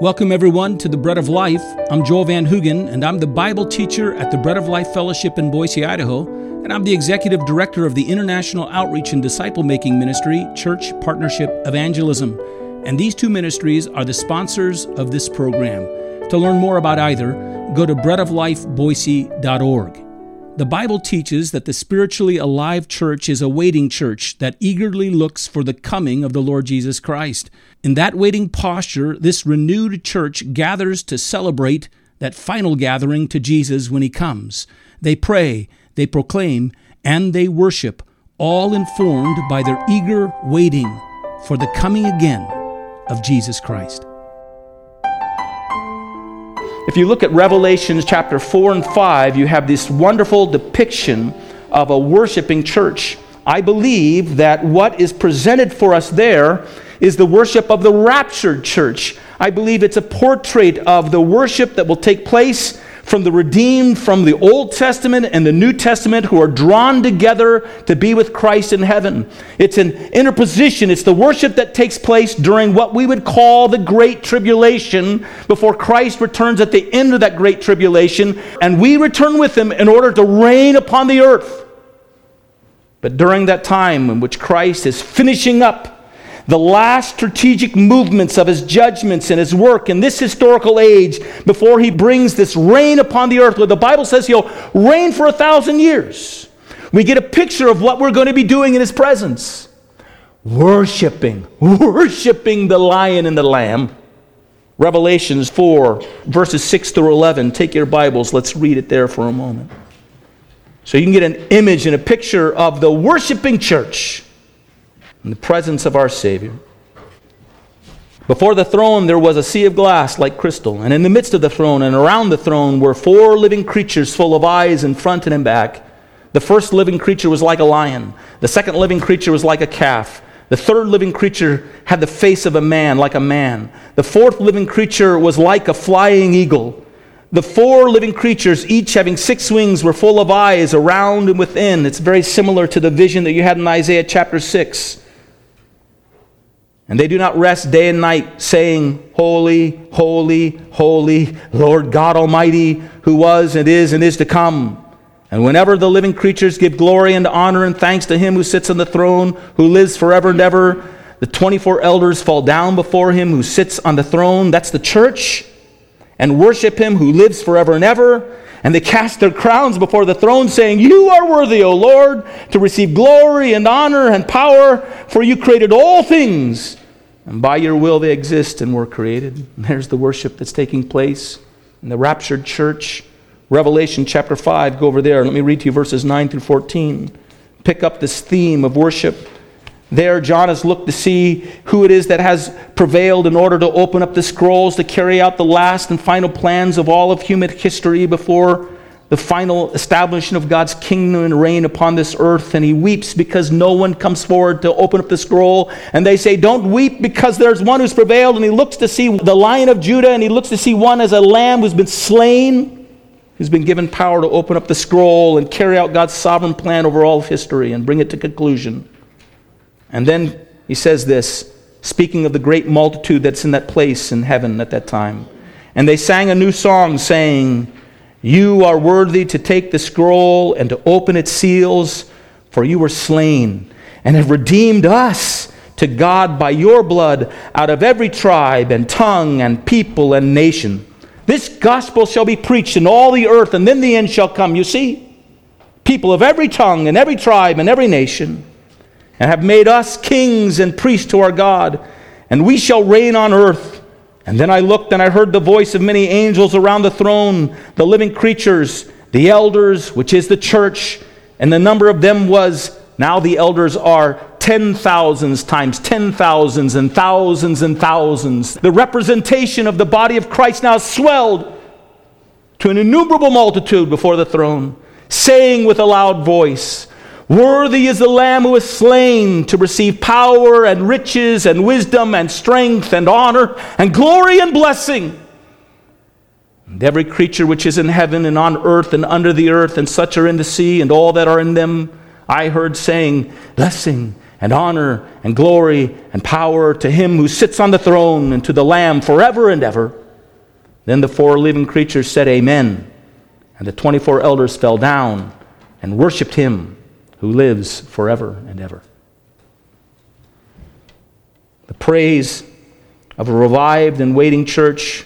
Welcome everyone to the Bread of Life. I'm Joel Van Hoogen, and I'm the Bible teacher at the Bread of Life Fellowship in Boise, Idaho, and I'm the Executive Director of the International Outreach and Disciple Making Ministry, Church Partnership Evangelism. And these two ministries are the sponsors of this program. To learn more about either, go to breadoflifeboise.org. The Bible teaches that the spiritually alive church is a waiting church that eagerly looks for the coming of the Lord Jesus Christ. In that waiting posture, this renewed church gathers to celebrate that final gathering to Jesus when He comes. They pray, they proclaim, and they worship, all informed by their eager waiting for the coming again of Jesus Christ. If you look at Revelation chapter 4 and 5, you have this wonderful depiction of a worshiping church. I believe that what is presented for us there is the worship of the raptured church. I believe it's a portrait of the worship that will take place from the redeemed from the Old Testament and the New Testament who are drawn together to be with Christ in heaven. It's an interposition. It's the worship that takes place during what we would call the Great Tribulation before Christ returns at the end of that Great Tribulation, and we return with Him in order to reign upon the earth. But during that time in which Christ is finishing up the last strategic movements of His judgments and His work in this historical age before He brings this reign upon the earth, where the Bible says He'll reign for 1,000 years. We get a picture of what we're going to be doing in His presence. Worshiping the Lion and the Lamb. Revelations 4, verses 6 through 11. Take your Bibles. Let's read it there for a moment. So you can get an image and a picture of the worshiping church in the presence of our Savior. Before the throne there was a sea of glass like crystal, and in the midst of the throne and around the throne were four living creatures full of eyes in front and in back. The first living creature was like a lion. The second living creature was like a calf. The third living creature had the face of a man, like a man. The fourth living creature was like a flying eagle. The four living creatures, each having six wings, were full of eyes around and within. It's very similar to the vision that you had in Isaiah chapter 6. And they do not rest day and night, saying, Holy, holy, holy, Lord God Almighty, who was and is to come. And whenever the living creatures give glory and honor and thanks to Him who sits on the throne, who lives forever and ever, the 24 elders fall down before Him who sits on the throne, that's the church, and worship Him who lives forever and ever. And they cast their crowns before the throne, saying, You are worthy, O Lord, to receive glory and honor and power, for You created all things, and by Your will they exist and were created. And there's the worship that's taking place in the raptured church. Revelation chapter 5, go over there. Let me read to you verses 9 through 14. Pick up this theme of worship. There, John has looked to see who it is that has prevailed in order to open up the scrolls to carry out the last and final plans of all of human history before the final establishment of God's kingdom and reign upon this earth. And he weeps because no one comes forward to open up the scroll. And they say, don't weep, because there's one who's prevailed. And he looks to see the Lion of Judah, and he looks to see one as a lamb who's been slain, who's been given power to open up the scroll and carry out God's sovereign plan over all of history and bring it to conclusion. And then he says this, speaking of the great multitude that's in that place in heaven at that time. And they sang a new song, saying, You are worthy to take the scroll and to open its seals, for You were slain and have redeemed us to God by Your blood out of every tribe and tongue and people and nation. This gospel shall be preached in all the earth, and then the end shall come. You see, people of every tongue and every tribe and every nation, and have made us kings and priests to our God, and we shall reign on earth. And then I looked, and I heard the voice of many angels around the throne, the living creatures, the elders, which is the church, and the number of them was, now the elders are 10,000 times 10,000 and thousands and thousands. The representation of the body of Christ now swelled to an innumerable multitude before the throne, saying with a loud voice, Worthy is the Lamb who was slain to receive power and riches and wisdom and strength and honor and glory and blessing. And every creature which is in heaven and on earth and under the earth, and such are in the sea, and all that are in them, I heard saying, Blessing and honor and glory and power to him who sits on the throne and to the Lamb forever and ever." Then the four living creatures said, "Amen." And the 24 elders fell down and worshipped him who lives forever and ever. The praise of a revived and waiting church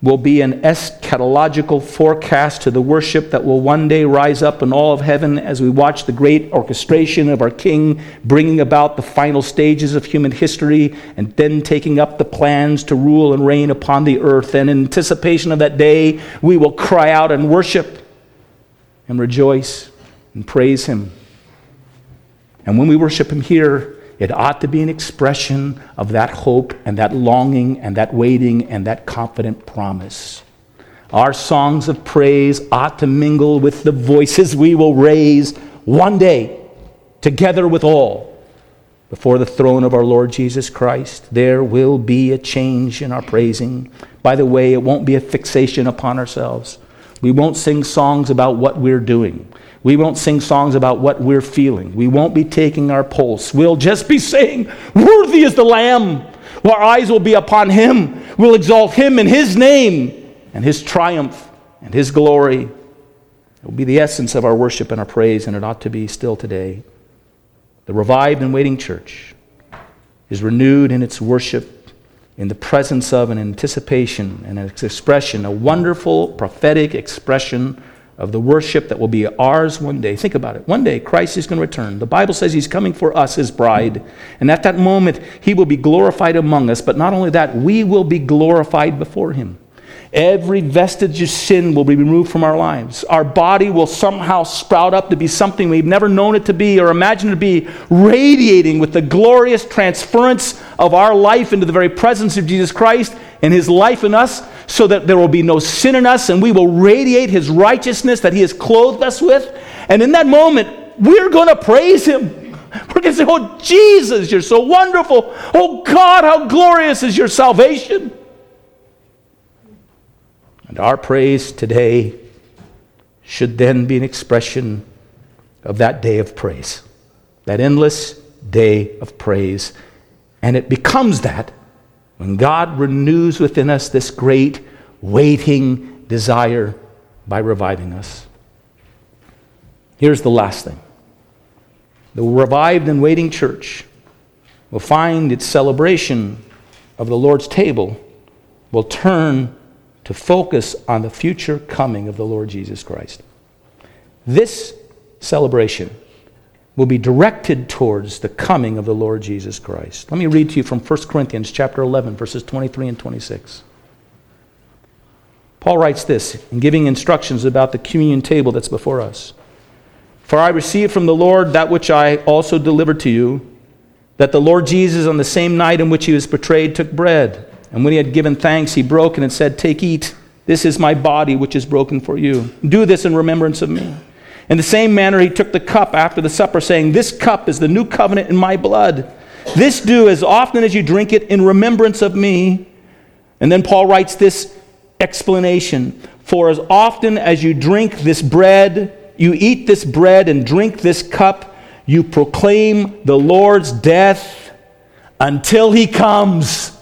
will be an eschatological forecast to the worship that will one day rise up in all of heaven as we watch the great orchestration of our King bringing about the final stages of human history and then taking up the plans to rule and reign upon the earth. And in anticipation of that day, we will cry out and worship and rejoice and praise him. And when we worship him here, it ought to be an expression of that hope and that longing and that waiting and that confident promise. Our songs of praise ought to mingle with the voices we will raise one day, together with all, before the throne of our Lord Jesus Christ. There will be a change in our praising. By the way, it won't be a fixation upon ourselves. We won't sing songs about what we're doing. We won't sing songs about what we're feeling. We won't be taking our pulse. We'll just be saying, "Worthy is the Lamb." Our eyes will be upon him. We'll exalt him in his name and his triumph and his glory. It will be the essence of our worship and our praise, and it ought to be still today. The revived and waiting church is renewed in its worship in the presence of an anticipation and an expression, a wonderful prophetic expression of the worship that will be ours one day. Think about it. One day, Christ is going to return. The Bible says he's coming for us, his bride. And at that moment, he will be glorified among us. But not only that, we will be glorified before him. Every vestige of sin will be removed from our lives. Our body will somehow sprout up to be something we've never known it to be or imagined it to be, radiating with the glorious transference of our life into the very presence of Jesus Christ and his life in us, so that there will be no sin in us, and we will radiate his righteousness that he has clothed us with. And in that moment, we're going to praise him. We're going to say, "Oh, Jesus, you're so wonderful. Oh, God, how glorious is your salvation." And our praise today should then be an expression of that day of praise, that endless day of praise. And it becomes that when God renews within us this great waiting desire by reviving us. Here's the last thing. The revived and waiting church will find its celebration of the Lord's table will turn to focus on the future coming of the Lord Jesus Christ. This celebration will be directed towards the coming of the Lord Jesus Christ. Let me read to you from 1 Corinthians chapter 11, verses 23 and 26. Paul writes this, in giving instructions about the communion table that's before us. "For I received from the Lord that which I also delivered to you, that the Lord Jesus, on the same night in which he was betrayed, took bread. And when he had given thanks, he broke it and said, 'Take, eat. This is my body, which is broken for you. Do this in remembrance of me.' In the same manner, he took the cup after the supper, saying, 'This cup is the new covenant in my blood. This do as often as you drink it in remembrance of me.'" And then Paul writes this explanation. "For as often as you drink this bread, you eat this bread and drink this cup, you proclaim the Lord's death until he comes."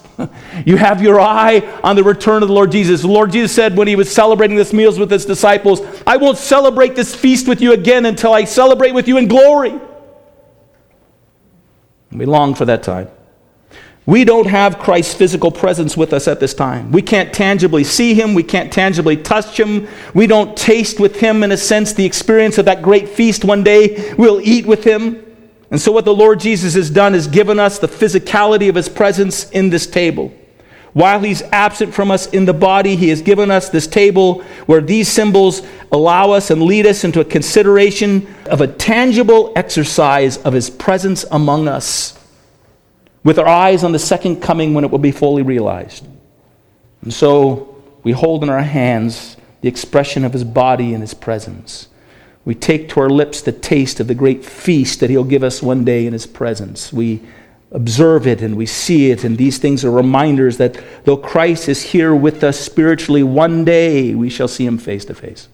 You have your eye on the return of the Lord Jesus. The Lord Jesus said when he was celebrating this meals with his disciples, "I won't celebrate this feast with you again until I celebrate with you in glory." And we long for that time. We don't have Christ's physical presence with us at this time. We can't tangibly see him. We can't tangibly touch him. We don't taste with him, in a sense, the experience of that great feast one day. We'll eat with him. And so what the Lord Jesus has done is given us the physicality of his presence in this table. While he's absent from us in the body, he has given us this table where these symbols allow us and lead us into a consideration of a tangible exercise of his presence among us, with our eyes on the second coming when it will be fully realized. And so we hold in our hands the expression of his body and his presence. We take to our lips the taste of the great feast that he'll give us one day in his presence. We observe it and we see it, and these things are reminders that though Christ is here with us spiritually, one day we shall see him face to face.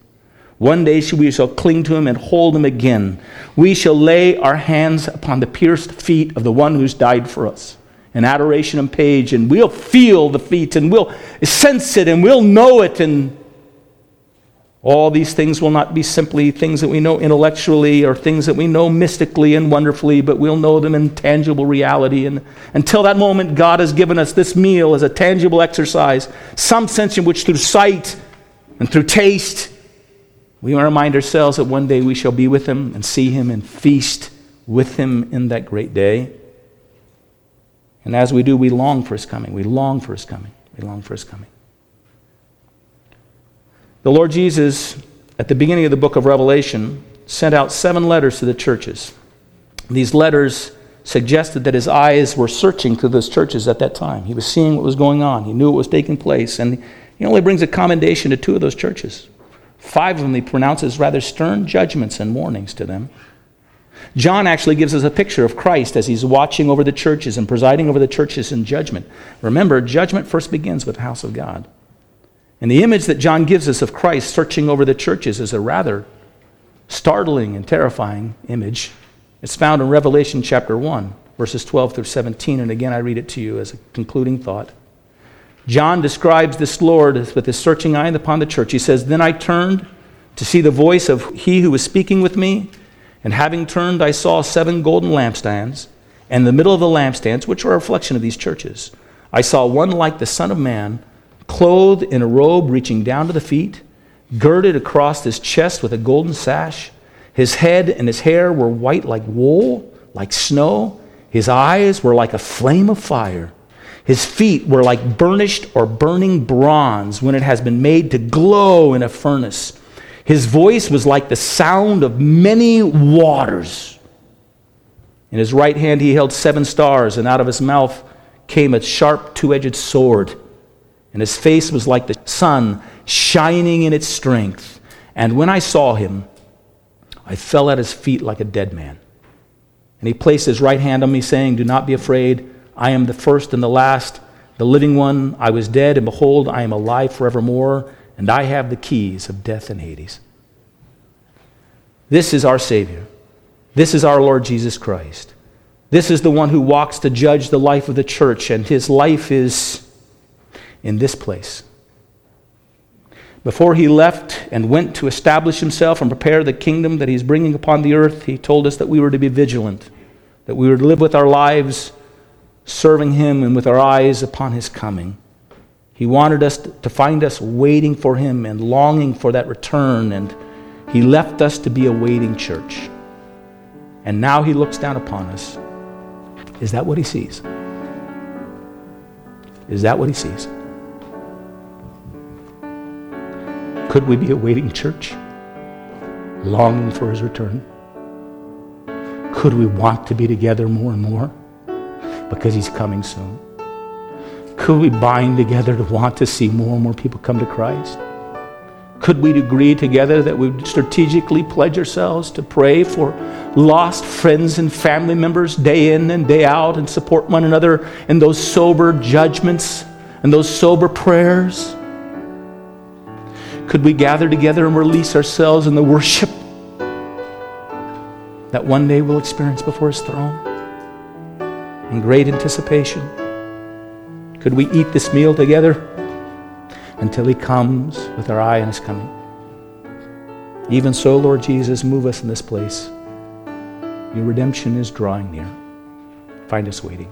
One day we shall cling to him and hold him again. We shall lay our hands upon the pierced feet of the one who's died for us. In adoration and praise, and we'll feel the feet, and we'll sense it, and we'll know it, and all these things will not be simply things that we know intellectually or things that we know mystically and wonderfully, but we'll know them in tangible reality. And until that moment, God has given us this meal as a tangible exercise, some sense in which through sight and through taste, we remind ourselves that one day we shall be with him and see him and feast with him in that great day. And as we do, we long for his coming. We long for his coming. We long for his coming. The Lord Jesus, at the beginning of the book of Revelation, sent out 7 letters to the churches. These letters suggested that his eyes were searching through those churches at that time. He was seeing what was going on. He knew what was taking place. And he only brings a commendation to 2 of those churches. 5 of them he pronounces rather stern judgments and warnings to them. John actually gives us a picture of Christ as he's watching over the churches and presiding over the churches in judgment. Remember, judgment first begins with the house of God. And the image that John gives us of Christ searching over the churches is a rather startling and terrifying image. It's found in Revelation chapter 1, verses 12 through 17. And again, I read it to you as a concluding thought. John describes this Lord with his searching eye upon the church. He says, "Then I turned to see the voice of he who was speaking with me. And having turned, I saw 7 golden lampstands. And in the middle of the lampstands, which were a reflection of these churches, I saw one like the Son of Man, clothed in a robe reaching down to the feet, girded across his chest with a golden sash. His head and his hair were white like wool, like snow. His eyes were like a flame of fire. His feet were like burnished or burning bronze when it has been made to glow in a furnace. His voice was like the sound of many waters. In his right hand he held 7 stars, and out of his mouth came a sharp two-edged sword. And his face was like the sun, shining in its strength. And when I saw him, I fell at his feet like a dead man. And he placed his right hand on me, saying, 'Do not be afraid. I am the first and the last, the living one. I was dead, and behold, I am alive forevermore, and I have the keys of death and Hades.'" This is our Savior. This is our Lord Jesus Christ. This is the one who walks to judge the life of the church, and his life is in this place. Before he left and went to establish himself and prepare the kingdom that he's bringing upon the earth, he told us that we were to be vigilant, that we were to live with our lives serving him and with our eyes upon his coming. He wanted us to find us waiting for him and longing for that return, and he left us to be a waiting church. And now he looks down upon us. Is that what he sees? Is that what he sees? Could we be a waiting church, longing for his return? Could we want to be together more and more? Because he's coming soon. Could we bind together to want to see more and more people come to Christ? Could we agree together that we would strategically pledge ourselves to pray for lost friends and family members day in and day out and support one another in those sober judgments and those sober prayers? Could we gather together and release ourselves in the worship that one day we'll experience before his throne? In great anticipation, could we eat this meal together until he comes with our eye on his coming? Even so, Lord Jesus, move us in this place. Your redemption is drawing near. Find us waiting.